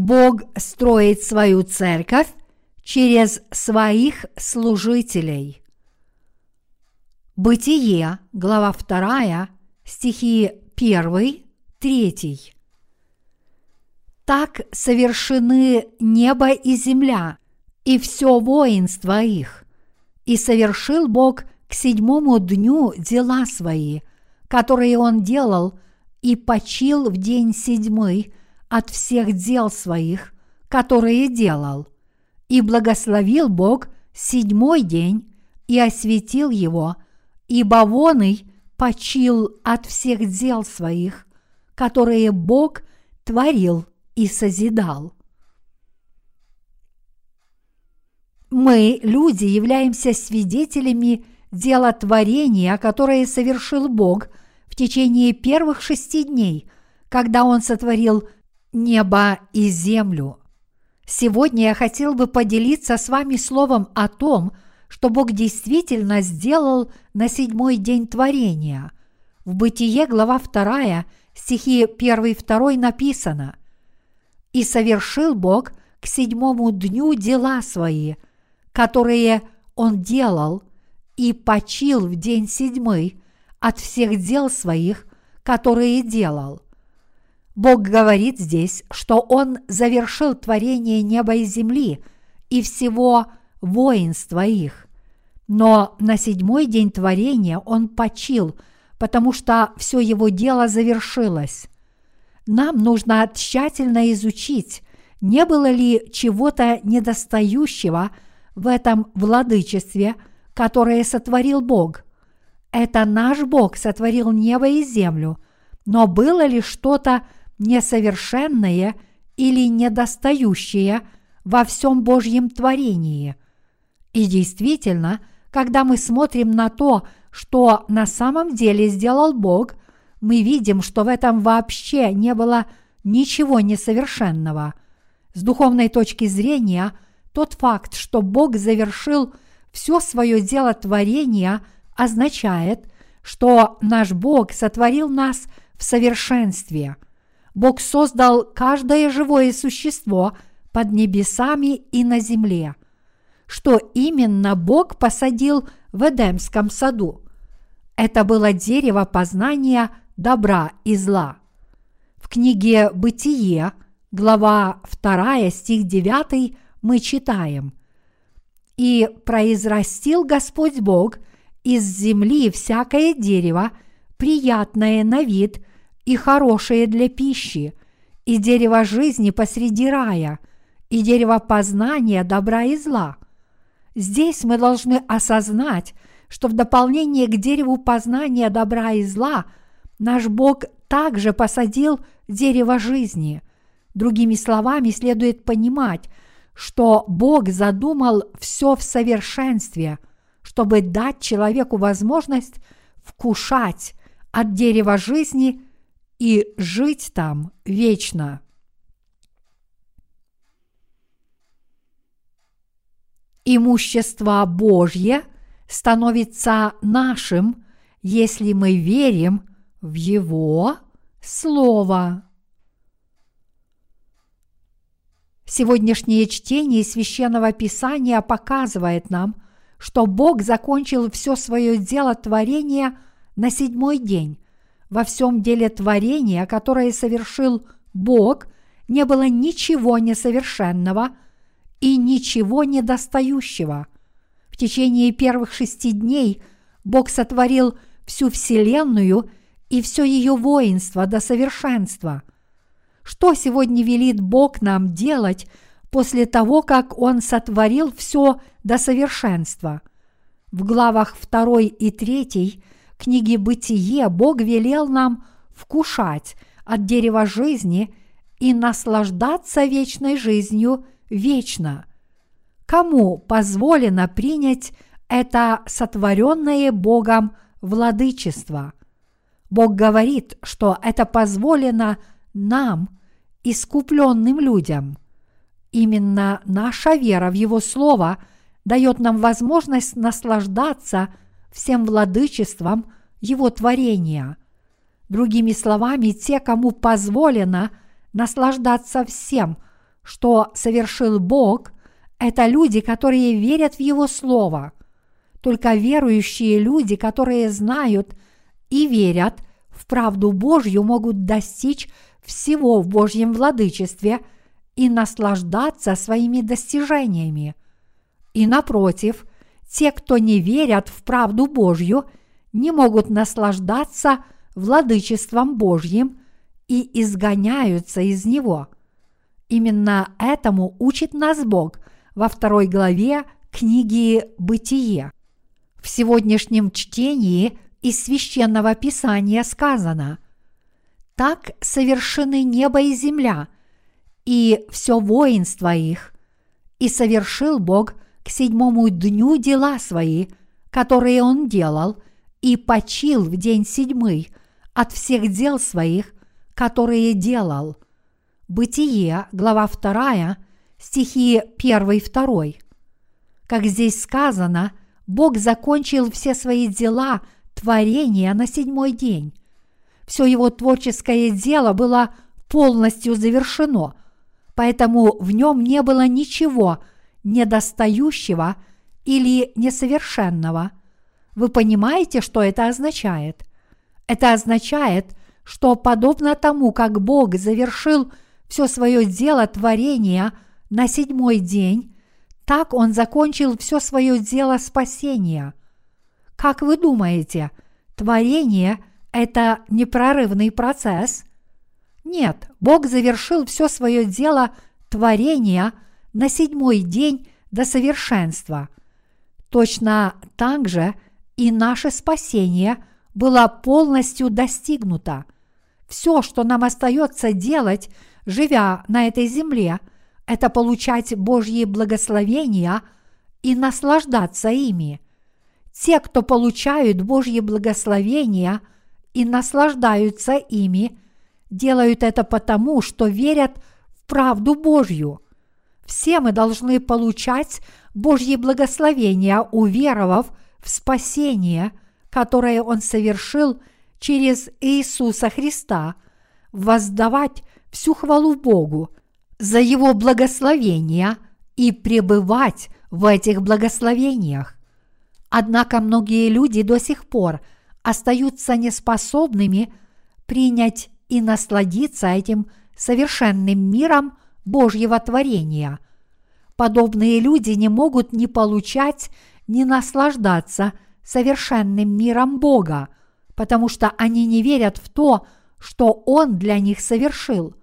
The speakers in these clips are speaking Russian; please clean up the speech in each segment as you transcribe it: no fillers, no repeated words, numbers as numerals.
Бог строит свою церковь через своих служителей. Бытие, глава 2, стихи 1, 3. «Так совершены небо и земля, и все воинство их, и совершил Бог к 7-му дню дела свои, которые Он делал, и почил в день 7-й от всех дел своих, которые делал. И благословил Бог 7-й день и осветил его, ибо оный почил от всех дел своих, которые Бог творил и созидал». Мы, люди, являемся свидетелями дела творения, которое совершил Бог в течение первых 6 дней, когда Он сотворил небо и землю. Сегодня я хотел бы поделиться с вами словом о том, что Бог действительно сделал на 7-й день творения. В Бытие, глава 2, стихи 1-2 написано: «И совершил Бог к 7-му дню дела свои, которые Он делал, и почил в день 7-й от всех дел своих, которые делал». Бог говорит здесь, что Он завершил творение неба и земли и всего воинства их. Но на 7-й день творения Он почил, потому что все Его дело завершилось. Нам нужно тщательно изучить, не было ли чего-то недостающего в этом владычестве, которое сотворил Бог. Это наш Бог сотворил небо и землю, но было ли что-то несовершенное или недостающее во всем Божьем творении? И действительно, когда мы смотрим на то, что на самом деле сделал Бог, мы видим, что в этом вообще не было ничего несовершенного. С духовной точки зрения, тот факт, что Бог завершил все свое дело творения, означает, что наш Бог сотворил нас в совершенстве. Бог создал каждое живое существо под небесами и на земле. Что именно Бог посадил в Эдемском саду? Это было дерево познания добра и зла. В книге «Бытие», глава 2, стих 9, мы читаем: «И произрастил Господь Бог из земли всякое дерево, приятное на вид и хорошее для пищи, и дерево жизни посреди рая, и дерево познания добра и зла». Здесь мы должны осознать, что в дополнение к дереву познания добра и зла наш Бог также посадил дерево жизни. Другими словами, следует понимать, что Бог задумал все в совершенстве, чтобы дать человеку возможность вкушать от дерева жизни и жить там вечно. Имущество Божье становится нашим, если мы верим в Его Слово. Сегодняшнее чтение Священного Писания показывает нам, что Бог закончил все свое дело творения на 7-й день. Во всем деле творения, которое совершил Бог, не было ничего несовершенного и ничего недостающего. В течение первых 6 дней Бог сотворил всю вселенную и все ее воинство до совершенства. Что сегодня велит Бог нам делать после того, как Он сотворил все до совершенства? В главах 2 и 3 книги «Бытие» Бог велел нам вкушать от дерева жизни и наслаждаться вечной жизнью вечно. Кому позволено принять это сотворенное Богом владычество? Бог говорит, что это позволено нам, искупленным людям. Именно наша вера в Его Слово дает нам возможность наслаждаться всем владычеством Его творения. Другими словами, те, кому позволено наслаждаться всем, что совершил Бог, это люди, которые верят в Его Слово. Только верующие люди, которые знают и верят в правду Божью, могут достичь всего в Божьем владычестве и наслаждаться своими достижениями. И напротив, те, кто не верят в правду Божью, не могут наслаждаться владычеством Божьим и изгоняются из него. Именно этому учит нас Бог во 2 главе книги «Бытие». В сегодняшнем чтении из Священного Писания сказано: «Так совершены небо и земля, и все воинство их, и совершил Бог к седьмому дню дела свои, которые Он делал, и почил в день седьмый от всех дел своих, которые делал». Бытие, глава 2, стихи 1-2. Как здесь сказано, Бог закончил все свои дела творения на седьмой день. Все его творческое дело было полностью завершено, поэтому в нем не было ничего недостающего или несовершенного. Вы понимаете, что это означает? Это означает, что подобно тому, как Бог завершил все свое дело творения на седьмой день, так Он закончил все свое дело спасения. Как вы думаете, творение – это непрерывный процесс? Нет, Бог завершил все свое дело творения на седьмой день до совершенства. Точно так же и наше спасение было полностью достигнуто. Все, что нам остается делать, живя на этой земле, это получать Божьи благословения и наслаждаться ими. Те, кто получают Божьи благословения и наслаждаются ими, делают это потому, что верят в правду Божью. Все мы должны получать Божьи благословения, уверовав в спасение, которое Он совершил через Иисуса Христа, воздавать всю хвалу Богу за Его благословения и пребывать в этих благословениях. Однако многие люди до сих пор остаются неспособными принять и насладиться этим совершенным миром Божьего творения. Подобные люди не могут ни получать, ни наслаждаться совершенным миром Бога, потому что они не верят в то, что Он для них совершил.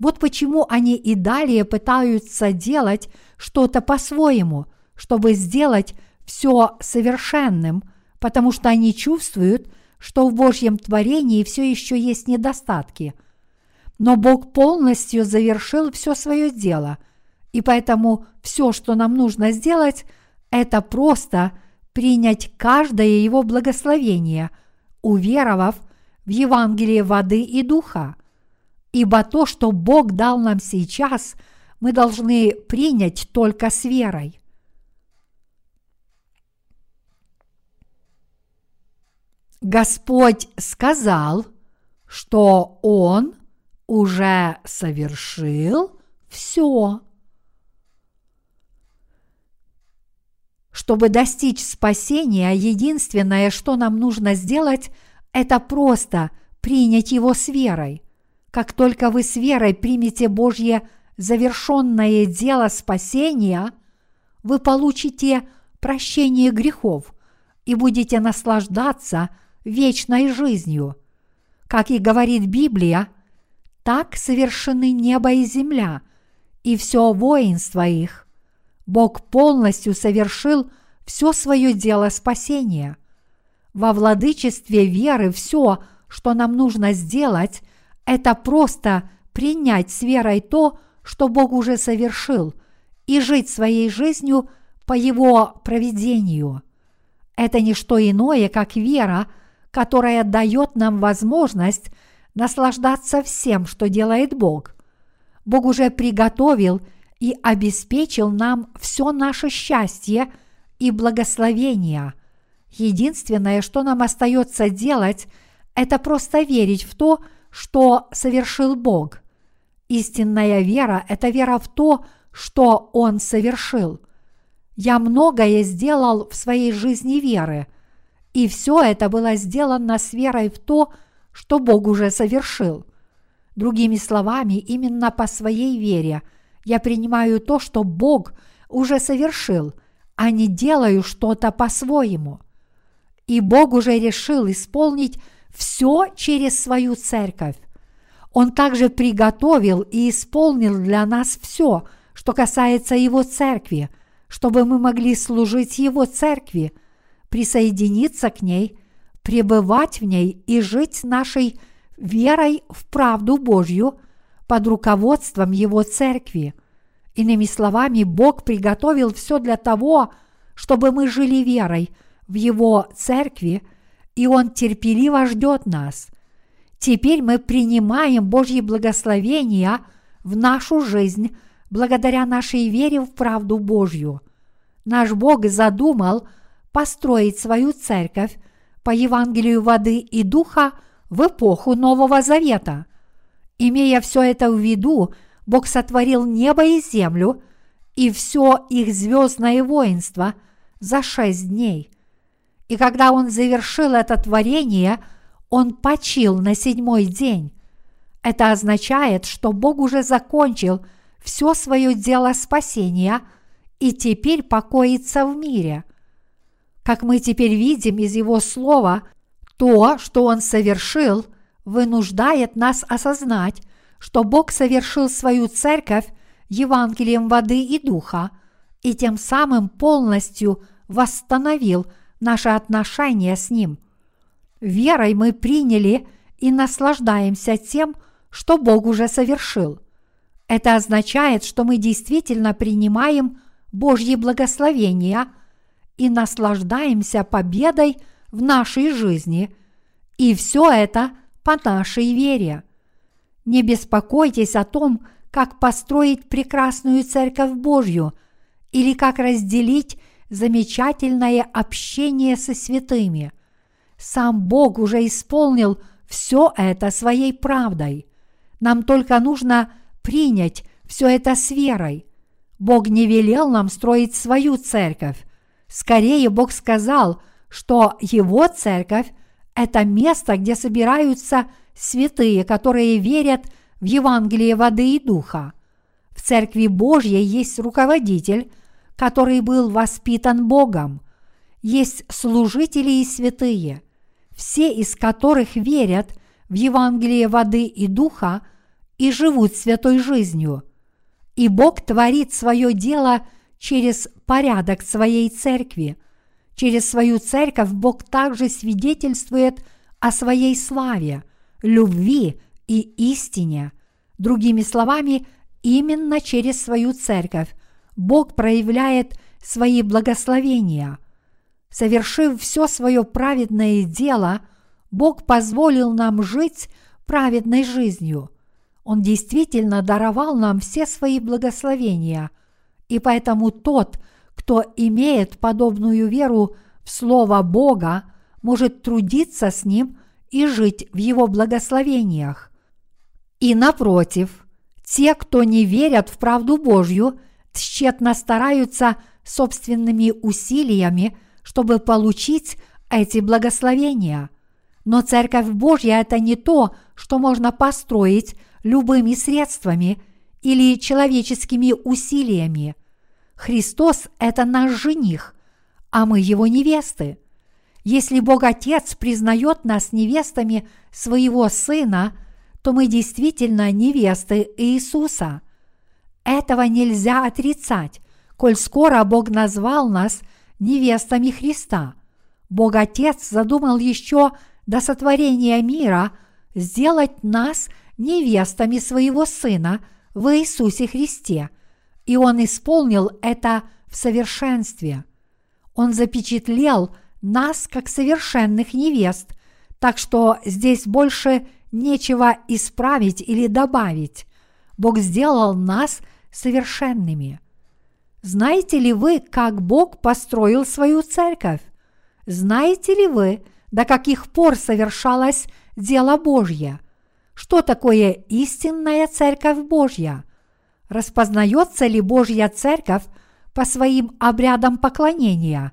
Вот почему они и далее пытаются делать что-то по-своему, чтобы сделать все совершенным, потому что они чувствуют, что в Божьем творении все еще есть недостатки. Но Бог полностью завершил все свое дело, и поэтому все, что нам нужно сделать, это просто принять каждое Его благословение, уверовав в Евангелие воды и духа. Ибо то, что Бог дал нам сейчас, мы должны принять только с верой. Господь сказал, что Он уже совершил все. Чтобы достичь спасения, единственное, что нам нужно сделать, это просто принять его с верой. Как только вы с верой примете Божье завершенное дело спасения, вы получите прощение грехов и будете наслаждаться вечной жизнью. Как и говорит Библия, так совершены небо и земля, и все воинство их. Бог полностью совершил все свое дело спасения. Во владычестве веры все, что нам нужно сделать, это просто принять с верой то, что Бог уже совершил, и жить своей жизнью по Его провидению. Это не что иное, как вера, которая дает нам возможность наслаждаться всем, что делает Бог. Бог уже приготовил и обеспечил нам все наше счастье и благословение. Единственное, что нам остается делать, это просто верить в то, что совершил Бог. Истинная вера – это вера в то, что Он совершил. Я многое сделал в своей жизни веры, и все это было сделано с верой в то, что Бог уже совершил. Другими словами, именно по своей вере я принимаю то, что Бог уже совершил, а не делаю что-то по-своему. И Бог уже решил исполнить все через свою церковь. Он также приготовил и исполнил для нас все, что касается Его церкви, чтобы мы могли служить Его церкви, присоединиться к ней, пребывать в ней и жить нашей верой в правду Божью под руководством Его церкви. Иными словами, Бог приготовил все для того, чтобы мы жили верой в Его церкви, и Он терпеливо ждет нас. Теперь мы принимаем Божьи благословения в нашу жизнь благодаря нашей вере в правду Божью. Наш Бог задумал построить свою церковь по Евангелию воды и духа в эпоху Нового Завета. Имея все это в виду, Бог сотворил небо и землю и все их звездное воинство за 6 дней. И когда Он завершил это творение, Он почил на 7-й день. Это означает, что Бог уже закончил все свое дело спасения и теперь покоится в мире. Как мы теперь видим из Его слова, то, что Он совершил, вынуждает нас осознать, что Бог совершил свою церковь Евангелием воды и духа и тем самым полностью восстановил наши отношения с Ним. Верой мы приняли и наслаждаемся тем, что Бог уже совершил. Это означает, что мы действительно принимаем Божьи благословения и наслаждаемся победой в нашей жизни, и все это по нашей вере. Не беспокойтесь о том, как построить прекрасную церковь Божью или как разделить замечательное общение со святыми. Сам Бог уже исполнил все это своей правдой. Нам только нужно принять все это с верой. Бог не велел нам строить свою церковь. Скорее, Бог сказал, что Его церковь – это место, где собираются святые, которые верят в Евангелие воды и духа. В церкви Божьей есть руководитель, который был воспитан Богом. Есть служители и святые, все из которых верят в Евангелие воды и духа и живут святой жизнью. И Бог творит свое дело через порядок своей церкви. Через свою церковь Бог также свидетельствует о своей славе, любви и истине. Другими словами, именно через свою церковь Бог проявляет свои благословения. Совершив все свое праведное дело, Бог позволил нам жить праведной жизнью. Он действительно даровал нам все свои благословения, и поэтому тот, кто имеет подобную веру в Слово Бога, может трудиться с Ним и жить в Его благословениях. И напротив, те, кто не верят в правду Божью, тщетно стараются собственными усилиями, чтобы получить эти благословения. Но Церковь Божья – это не то, что можно построить любыми средствами или человеческими усилиями. Христос – это наш жених, а мы Его невесты. Если Бог Отец признает нас невестами своего Сына, то мы действительно невесты Иисуса. Этого нельзя отрицать, коль скоро Бог назвал нас невестами Христа. Бог Отец задумал еще до сотворения мира сделать нас невестами своего Сына в Иисусе Христе, и Он исполнил это в совершенстве. Он запечатлел нас как совершенных невест, так что здесь больше нечего исправить или добавить. Бог сделал нас совершенными. Знаете ли вы, как Бог построил свою церковь? Знаете ли вы, до каких пор совершалось дело Божье? Что такое истинная Церковь Божья? Распознается ли Божья Церковь по своим обрядам поклонения?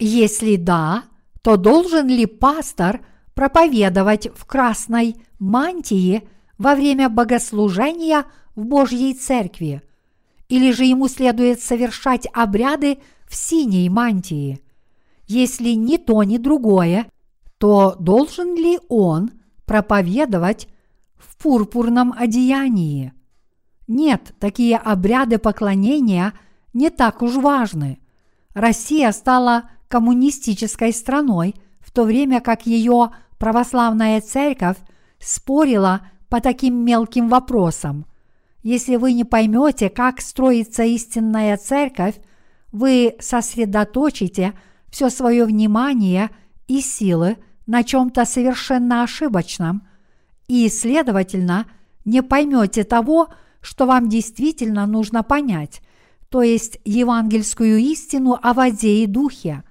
Если да, то должен ли пастор проповедовать в красной мантии во время богослужения в Божьей Церкви? Или же ему следует совершать обряды в синей мантии? Если ни то, ни другое, то должен ли он проповедовать в пурпурном одеянии? Нет, такие обряды поклонения не так уж важны. Россия стала коммунистической страной, в то время как ее православная церковь спорила по таким мелким вопросам. Если вы не поймете, как строится истинная церковь, вы сосредоточите все свое внимание и силы на чем-то совершенно ошибочном и, следовательно, не поймете того, что вам действительно нужно понять, то есть евангельскую истину о воде и духе.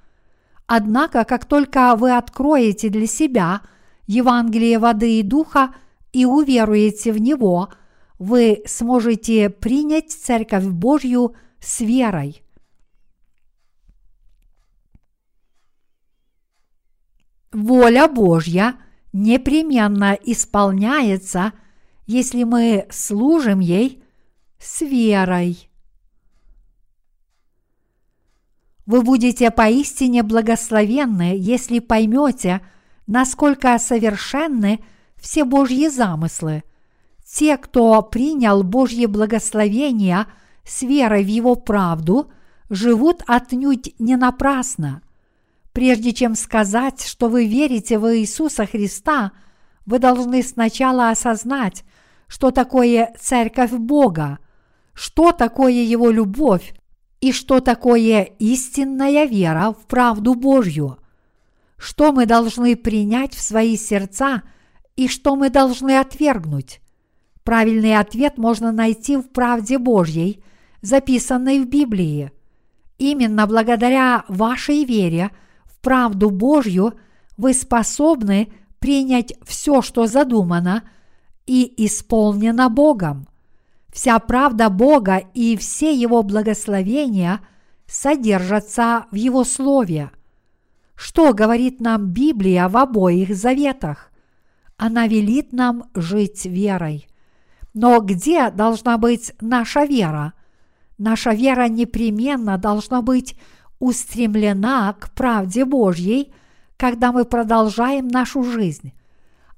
Однако, как только вы откроете для себя Евангелие воды и духа и уверуете в него, вы сможете принять Церковь Божью с верой. Воля Божья непременно исполняется, если мы служим ей с верой. Вы будете поистине благословенны, если поймете, насколько совершенны все Божьи замыслы. Те, кто принял Божье благословение с верой в Его правду, живут отнюдь не напрасно. Прежде чем сказать, что вы верите в Иисуса Христа, вы должны сначала осознать, что такое Церковь Бога, что такое Его любовь и что такое истинная вера в правду Божью, что мы должны принять в свои сердца и что мы должны отвергнуть. Правильный ответ можно найти в правде Божьей, записанной в Библии. Именно благодаря вашей вере в правду Божью вы способны принять все, что задумано и исполнено Богом. Вся правда Бога и все Его благословения содержатся в Его Слове. Что говорит нам Библия в обоих заветах? Она велит нам жить верой. Но где должна быть наша вера? Наша вера непременно должна быть устремлена к правде Божьей, когда мы продолжаем нашу жизнь.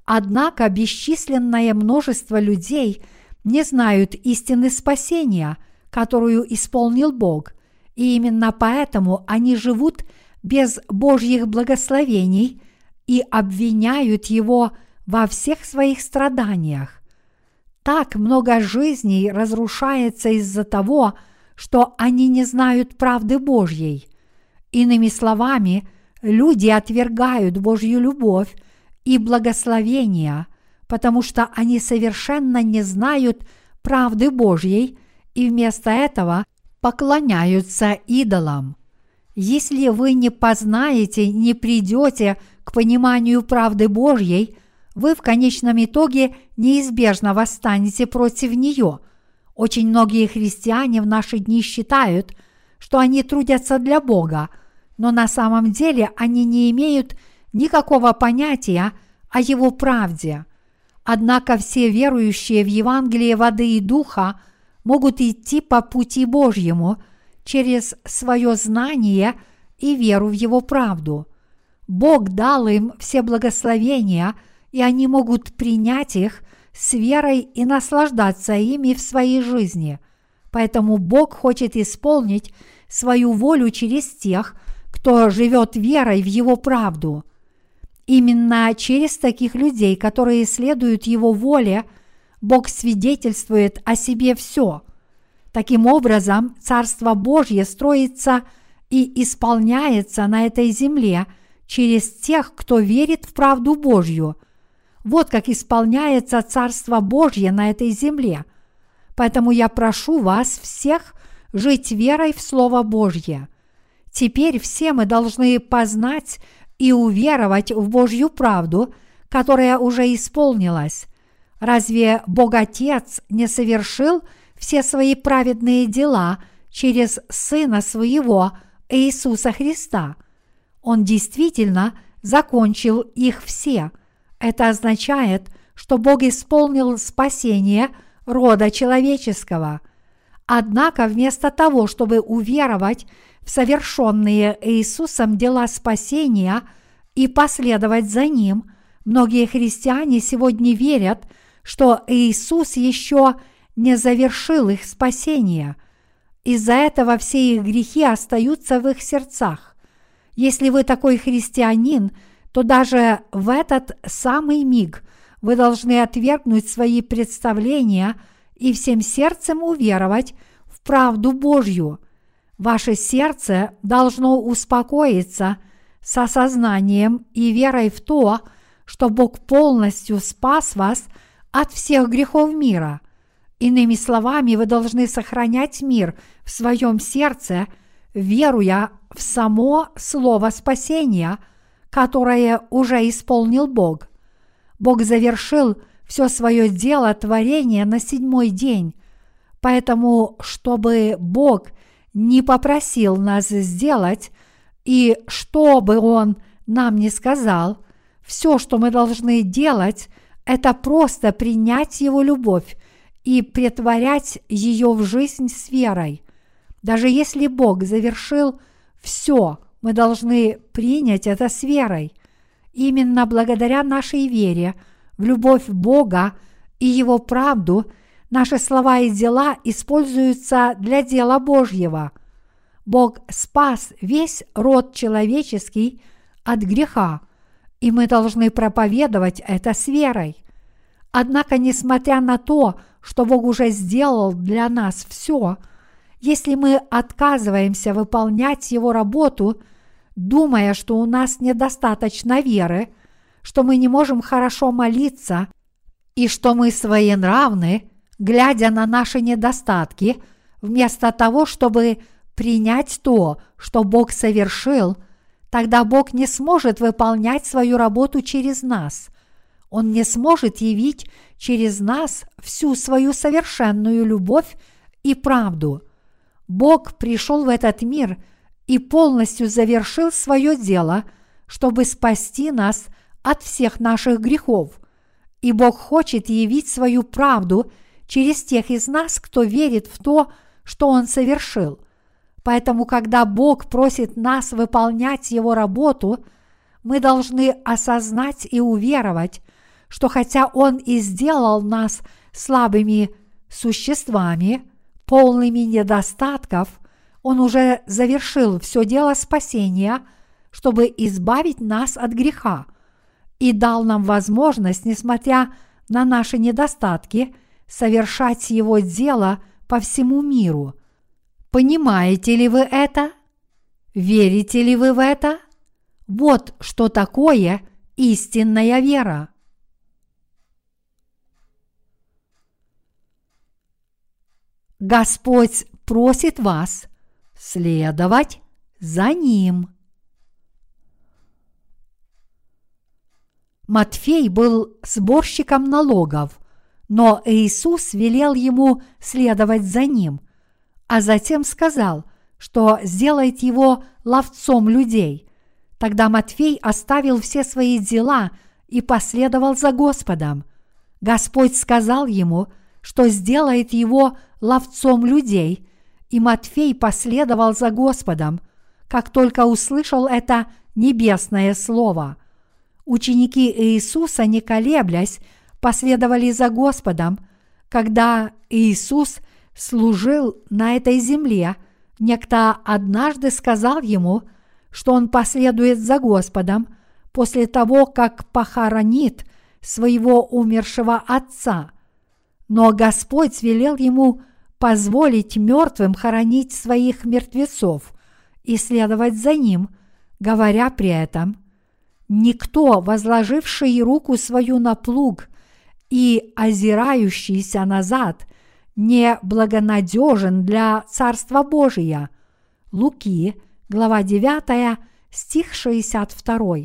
Однако бесчисленное множество людей не знают истины спасения, которую исполнил Бог, и именно поэтому они живут без Божьих благословений и обвиняют Его во всех своих страданиях. Так много жизней разрушается из-за того, что они не знают правды Божьей. Иными словами, люди отвергают Божью любовь и благословения, потому что они совершенно не знают правды Божьей и вместо этого поклоняются идолам. Если вы не познаете, не придете к пониманию правды Божьей, вы в конечном итоге неизбежно восстанете против нее. Очень многие христиане в наши дни считают, что они трудятся для Бога, но на самом деле они не имеют никакого понятия о Его правде. Однако все верующие в Евангелие воды и духа могут идти по пути Божьему через свое знание и веру в Его правду. Бог дал им все благословения, и они могут принять их с верой и наслаждаться ими в своей жизни. Поэтому Бог хочет исполнить свою волю через тех, кто живет верой в Его правду. Именно через таких людей, которые следуют Его воле, Бог свидетельствует о себе все. Таким образом, Царство Божье строится и исполняется на этой земле через тех, кто верит в правду Божью. Вот как исполняется Царство Божье на этой земле. Поэтому я прошу вас всех жить верой в Слово Божье. Теперь все мы должны познать и уверовать в Божью правду, которая уже исполнилась. Разве Бог Отец не совершил все свои праведные дела через Сына Своего Иисуса Христа? Он действительно закончил их все. Это означает, что Бог исполнил спасение рода человеческого. Однако вместо того, чтобы уверовать в совершенные Иисусом дела спасения и последовать за Ним, многие христиане сегодня верят, что Иисус еще не завершил их спасение. Из-за этого все их грехи остаются в их сердцах. Если вы такой христианин, то даже в этот самый миг вы должны отвергнуть свои представления и всем сердцем уверовать в правду Божью. Ваше сердце должно успокоиться с осознанием и верой в то, что Бог полностью спас вас от всех грехов мира. Иными словами, вы должны сохранять мир в своем сердце, веруя в само слово спасения, которое уже исполнил Бог. Бог завершил все свое дело творения на седьмой день, поэтому, чтобы Бог не попросил нас сделать, и что бы Он нам ни сказал, все, что мы должны делать, это просто принять Его любовь и претворять ее в жизнь с верой. Даже если Бог завершил все, мы должны принять это с верой. Именно благодаря нашей вере в любовь Бога и Его правду наши слова и дела используются для дела Божьего. Бог спас весь род человеческий от греха, и мы должны проповедовать это с верой. Однако, несмотря на то, что Бог уже сделал для нас все, если мы отказываемся выполнять Его работу, думая, что у нас недостаточно веры, что мы не можем хорошо молиться и что мы своенравны, глядя на наши недостатки, вместо того, чтобы принять то, что Бог совершил, тогда Бог не сможет выполнять свою работу через нас. Он не сможет явить через нас всю свою совершенную любовь и правду. Бог пришел в этот мир и полностью завершил свое дело, чтобы спасти нас от всех наших грехов. И Бог хочет явить свою правду через тех из нас, кто верит в то, что Он совершил. Поэтому, когда Бог просит нас выполнять Его работу, мы должны осознать и уверовать, что хотя Он и сделал нас слабыми существами, полными недостатков, Он уже завершил все дело спасения, чтобы избавить нас от греха, и дал нам возможность, несмотря на наши недостатки, совершать Его дело по всему миру. Понимаете ли вы это? Верите ли вы в это? Вот что такое истинная вера. Господь просит вас следовать за Ним. Матфей был сборщиком налогов, но Иисус велел ему следовать за Ним, а затем сказал, что сделает его ловцом людей. Тогда Матфей оставил все свои дела и последовал за Господом. Господь сказал ему, что сделает его ловцом людей, и Матфей последовал за Господом, как только услышал это небесное слово. Ученики Иисуса, не колеблясь, последовали за Господом, когда Иисус служил на этой земле. Некто однажды сказал ему, что он последует за Господом после того, как похоронит своего умершего отца. Но Господь велел ему позволить мертвым хоронить своих мертвецов и следовать за Ним, говоря при этом: «Никто, возложивший руку свою на плуг и озирающийся назад, не благонадежен для Царства Божия». Луки, глава 9, стих 62.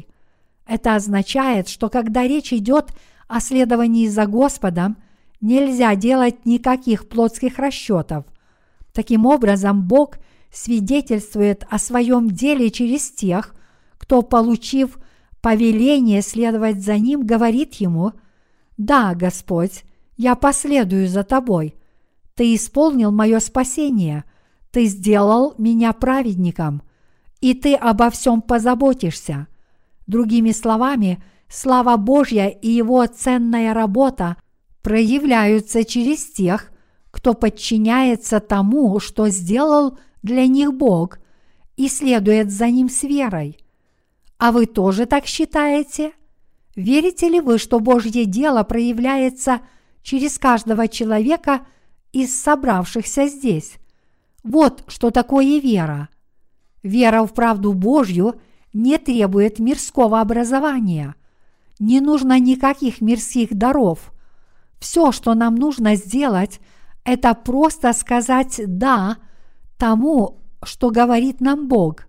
Это означает, что когда речь идет о следовании за Господом нельзя делать никаких плотских расчетов. Таким образом, Бог свидетельствует о своем деле через тех, кто, получив повеление следовать за Ним, говорит Ему: «Да, Господь, я последую за Тобой. Ты исполнил мое спасение, Ты сделал меня праведником, и Ты обо всем позаботишься». Другими словами, слава Божья и Его ценная работа проявляются через тех, кто подчиняется тому, что сделал для них Бог, и следует за Ним с верой. А вы тоже так считаете? Верите ли вы, что Божье дело проявляется через каждого человека из собравшихся здесь? Вот что такое вера. Вера в правду Божью не требует мирского образования. Не нужно никаких мирских даров. Все, что нам нужно сделать, это просто сказать «да» тому, что говорит нам Бог.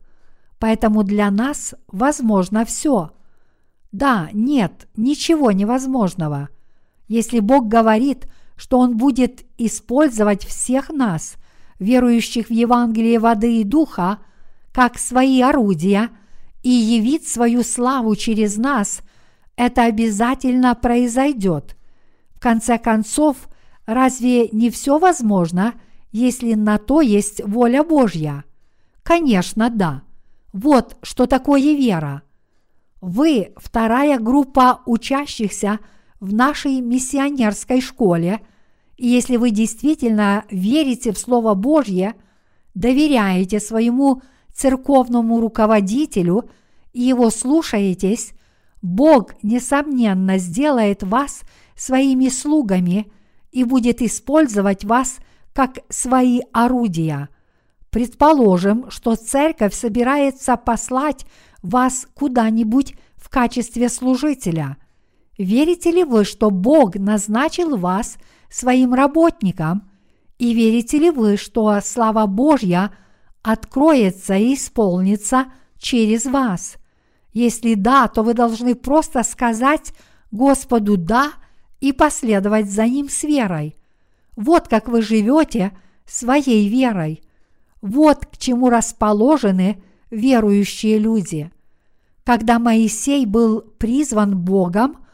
Поэтому для нас возможно все. Да, нет, ничего невозможного. Если Бог говорит, что Он будет использовать всех нас, верующих в Евангелие воды и духа, как свои орудия, и явит свою славу через нас, это обязательно произойдет. В конце концов, разве не все возможно, если на то есть воля Божья? Конечно, да. Вот что такое вера. Вы – вторая группа учащихся в нашей миссионерской школе, и если вы действительно верите в Слово Божье, доверяете своему церковному руководителю и его слушаетесь, Бог, несомненно, сделает вас своими слугами и будет использовать вас как свои орудия. Предположим, что церковь собирается послать вас куда-нибудь в качестве служителя. Верите ли вы, что Бог назначил вас своим работником? И верите ли вы, что слава Божья откроется и исполнится через вас? Если да, то вы должны просто сказать Господу «да» и последовать за Ним с верой. Вот как вы живете своей верой. Вот к чему расположены верующие люди. Когда Моисей был призван Богом,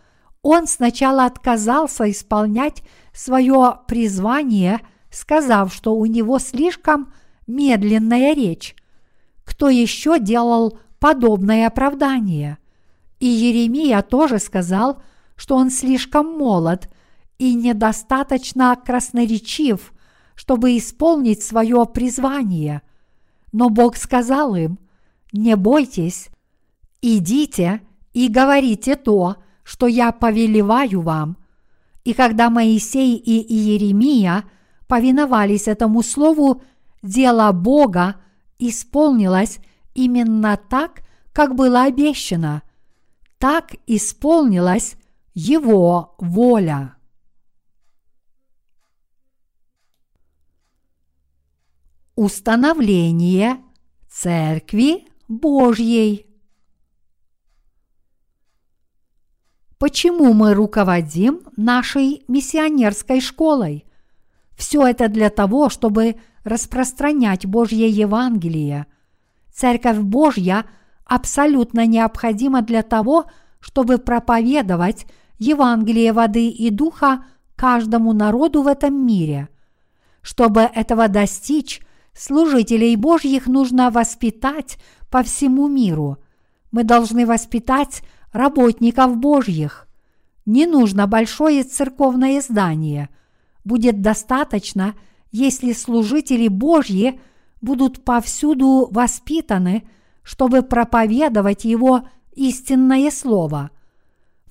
он сначала отказался исполнять свое призвание, сказав, что у него слишком медленная речь. Кто еще делал подобное оправдание? И Иеремия тоже сказал, что он слишком молод и недостаточно красноречив, чтобы исполнить свое призвание. Но Бог сказал им: «Не бойтесь, идите и говорите то, что я повелеваю вам». И когда Моисей и Иеремия повиновались этому слову, дело Бога исполнилось именно так, как было обещано. Так исполнилась Его воля. Установление Церкви Божьей. Почему мы руководим нашей миссионерской школой? Все это для того, чтобы распространять Божье Евангелие. Церковь Божья абсолютно необходима для того, чтобы проповедовать Евангелие воды и духа каждому народу в этом мире. Чтобы этого достичь, служителей Божьих нужно воспитать по всему миру. Мы должны воспитать работников Божьих. Не нужно большое церковное здание. Будет достаточно, если служители Божьи будут повсюду воспитаны, чтобы проповедовать Его истинное Слово.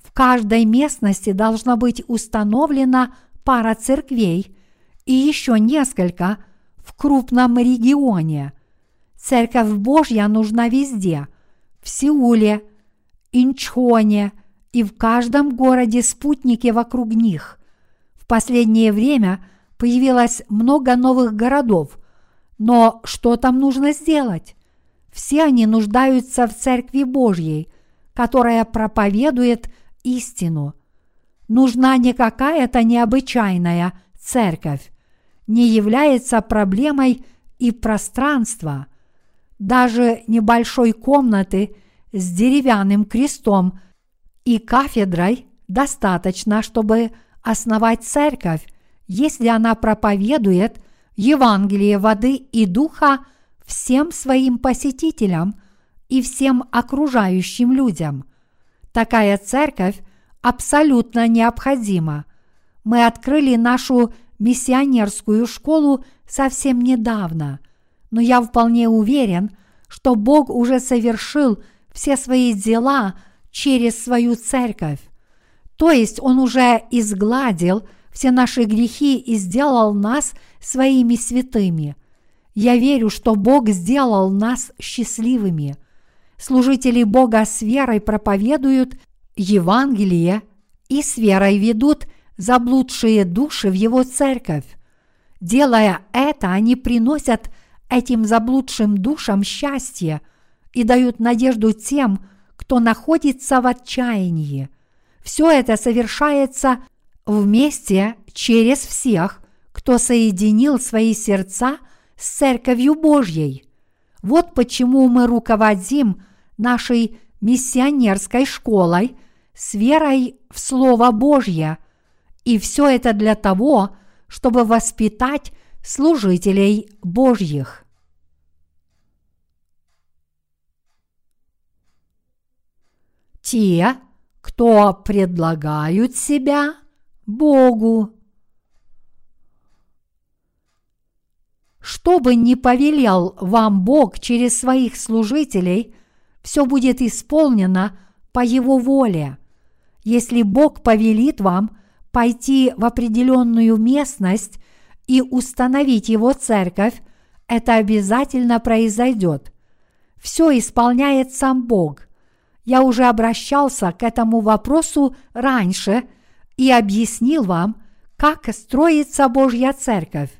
В каждой местности должна быть установлена пара церквей и еще несколько в крупном регионе. Церковь Божья нужна везде, в Сеуле, Инчхоне и в каждом городе-спутнике вокруг них. В последнее время появилось много новых городов, но что там нужно сделать? Все они нуждаются в Церкви Божьей, которая проповедует истину. нужна не какая-то необычайная церковь, не является проблемой и пространства. Даже небольшой комнаты с деревянным крестом и кафедрой достаточно, чтобы основать церковь, если она проповедует Евангелие воды и духа всем своим посетителям и всем окружающим людям. Такая церковь абсолютно необходима. Мы открыли нашу миссионерскую школу совсем недавно, но я вполне уверен, что Бог уже совершил все свои дела через свою церковь. То есть Он уже изгладил все наши грехи и сделал нас своими святыми. Я верю, что Бог сделал нас счастливыми. Служители Бога с верой проповедуют Евангелие и с верой ведут заблудшие души в Его церковь. Делая это, они приносят этим заблудшим душам счастье и дают надежду тем, кто находится в отчаянии. Все это совершается вместе через всех, кто соединил свои сердца с Церковью Божьей. Вот почему мы руководим нашей миссионерской школой с верой в Слово Божье, и все это для того, чтобы воспитать служителей Божьих. Те, кто предлагают себя Богу. Что бы ни повелел вам Бог через своих служителей, все будет исполнено по Его воле. Если Бог повелит вам пойти в определенную местность и установить Его церковь, это обязательно произойдет. Все исполняет сам Бог. Я уже обращался к этому вопросу раньше и объяснил вам, как строится Божья церковь.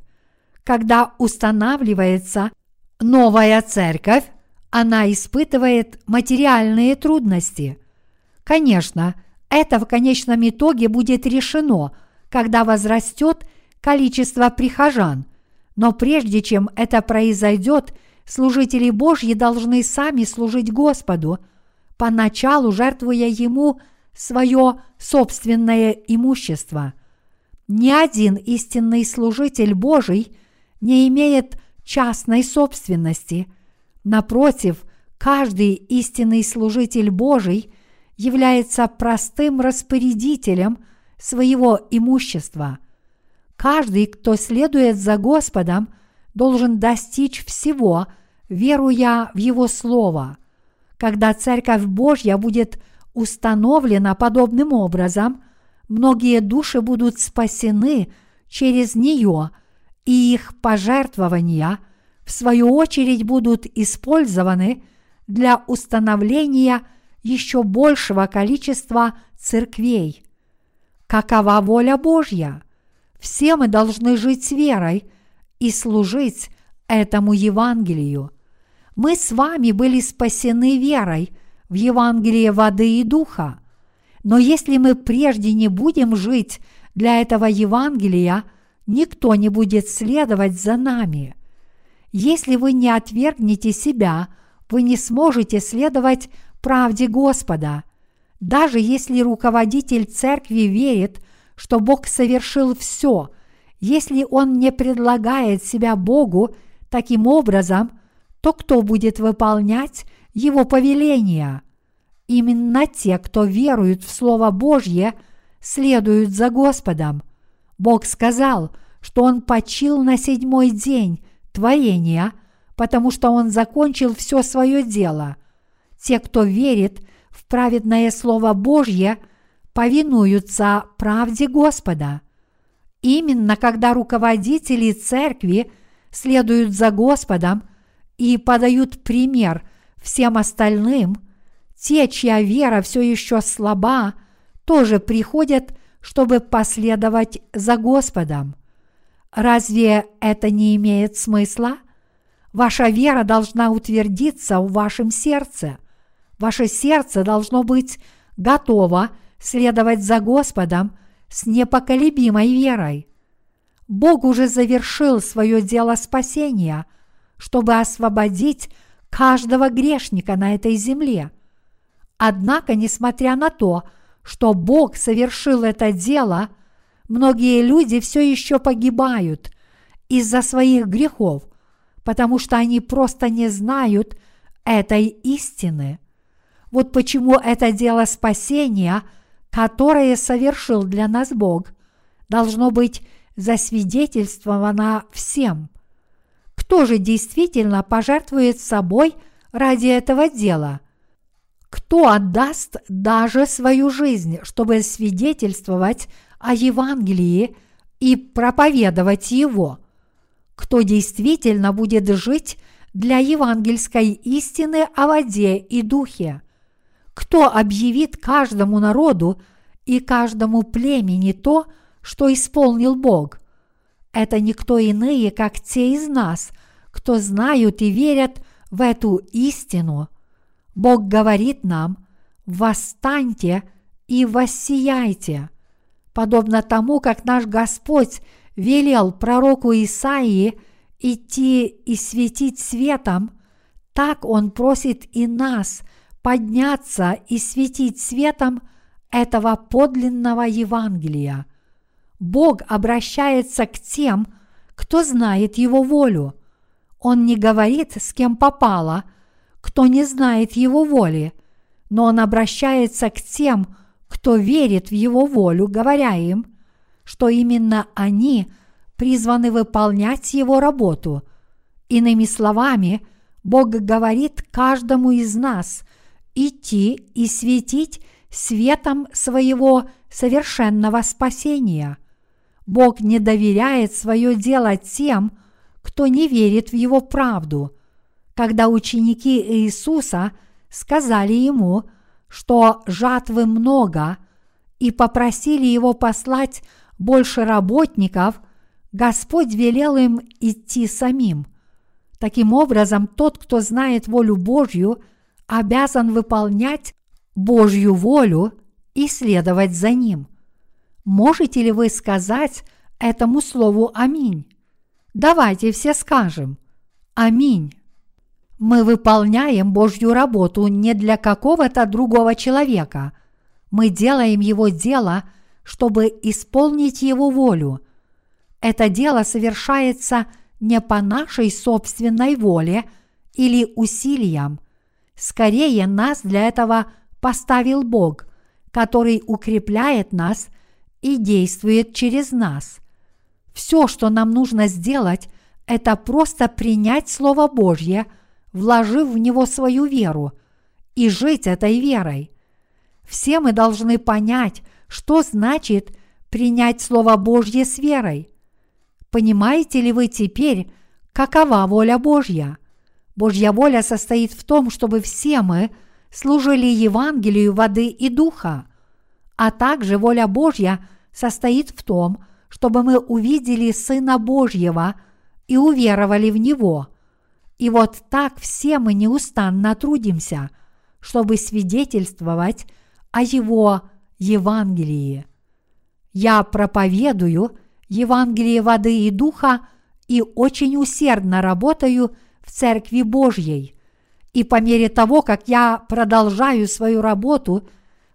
Когда устанавливается новая церковь, она испытывает материальные трудности. Конечно, это в конечном итоге будет решено, когда возрастет количество прихожан. Но прежде чем это произойдет, служители Божьи должны сами служить Господу, поначалу жертвуя Ему свое собственное имущество. Ни один истинный служитель Божий не имеет частной собственности. Напротив, каждый истинный служитель Божий является простым распорядителем своего имущества. Каждый, кто следует за Господом, должен достичь всего, веруя в Его Слово. Когда Церковь Божья будет установлена подобным образом, многие души будут спасены через нее, и их пожертвования, в свою очередь, будут использованы для установления еще большего количества церквей. Какова воля Божья? Все мы должны жить с верой и служить этому Евангелию. Мы с вами были спасены верой в Евангелие воды и духа. Но если мы прежде не будем жить для этого Евангелия, никто не будет следовать за нами. Если вы не отвергнете себя, вы не сможете следовать правде Господа. Даже если руководитель церкви верит, что Бог совершил все, если он не предлагает себя Богу таким образом, то кто будет выполнять Его повеления? Именно те, кто веруют в Слово Божье, следуют за Господом. Бог сказал, что Он почил на седьмой день творения, потому что Он закончил все свое дело. Те, кто верит в праведное Слово Божье, повинуются правде Господа. Именно когда руководители церкви следуют за Господом и подают пример всем остальным, те, чья вера все еще слаба, тоже приходят, чтобы последовать за Господом. Разве это не имеет смысла? Ваша вера должна утвердиться в вашем сердце. Ваше сердце должно быть готово следовать за Господом с непоколебимой верой. Бог уже завершил свое дело спасения, чтобы освободить каждого грешника на этой земле. Однако, несмотря на то, что Бог совершил это дело, многие люди все еще погибают из-за своих грехов, потому что они просто не знают этой истины. Вот почему это дело спасения, которое совершил для нас Бог, должно быть засвидетельствовано всем. Кто же действительно пожертвует собой ради этого дела? Кто отдаст даже свою жизнь, чтобы свидетельствовать о Евангелии и проповедовать его? Кто действительно будет жить для евангельской истины о воде и духе? Кто объявит каждому народу и каждому племени то, что исполнил Бог? Это никто иные, как те из нас, кто знают и верят в эту истину. Бог говорит нам: «Восстаньте и воссияйте», подобно тому, как наш Господь велел пророку Исаии идти и светить светом, так Он просит и нас подняться и светить светом этого подлинного Евангелия. Бог обращается к тем, кто знает Его волю. Он не говорит, с кем попало, кто не знает Его воли, но Он обращается к тем, кто верит в Его волю, говоря им, что именно они призваны выполнять Его работу. Иными словами, Бог говорит каждому из нас идти и светить светом своего совершенного спасения. Бог не доверяет свое дело тем, кто не верит в Его правду. Когда ученики Иисуса сказали Ему, что жатвы много, и попросили Его послать больше работников, Господь велел им идти самим. Таким образом, тот, кто знает волю Божью, обязан выполнять Божью волю и следовать за Ним. Можете ли вы сказать этому слову «Аминь»? Давайте все скажем «Аминь». Мы выполняем Божью работу не для какого-то другого человека. Мы делаем Его дело, чтобы исполнить Его волю. Это дело совершается не по нашей собственной воле или усилиям. Скорее, нас для этого поставил Бог, который укрепляет нас и действует через нас. Все, что нам нужно сделать, это просто принять Слово Божье, вложив в него свою веру, и жить этой верой. Все мы должны понять, что значит принять Слово Божье с верой. Понимаете ли вы теперь, какова воля Божья? Божья воля состоит в том, чтобы все мы служили Евангелию воды и духа, а также воля Божья состоит в том, чтобы мы увидели Сына Божьего и уверовали в Него. И вот так все мы неустанно трудимся, чтобы свидетельствовать о Его Евангелии. Я проповедую Евангелие воды и духа и очень усердно работаю в Церкви Божьей. И по мере того, как я продолжаю свою работу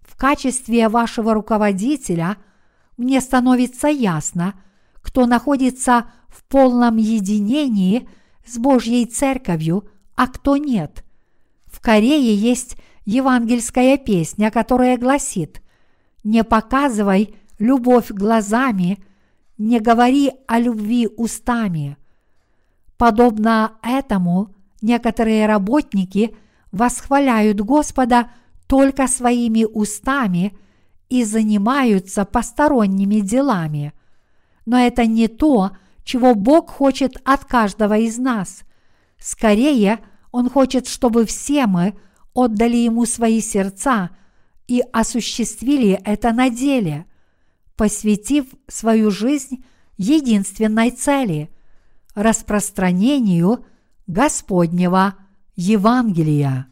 в качестве вашего руководителя, мне становится ясно, кто находится в полном единении с Божьей Церковью, а кто нет. В Корее есть евангельская песня, которая гласит: «Не показывай любовь глазами, не говори о любви устами». Подобно этому некоторые работники восхваляют Господа только своими устами и занимаются посторонними делами. Но это не то, чего Бог хочет от каждого из нас. Скорее, Он хочет, чтобы все мы отдали Ему свои сердца и осуществили это на деле, посвятив свою жизнь единственной цели – распространению Господнего Евангелия.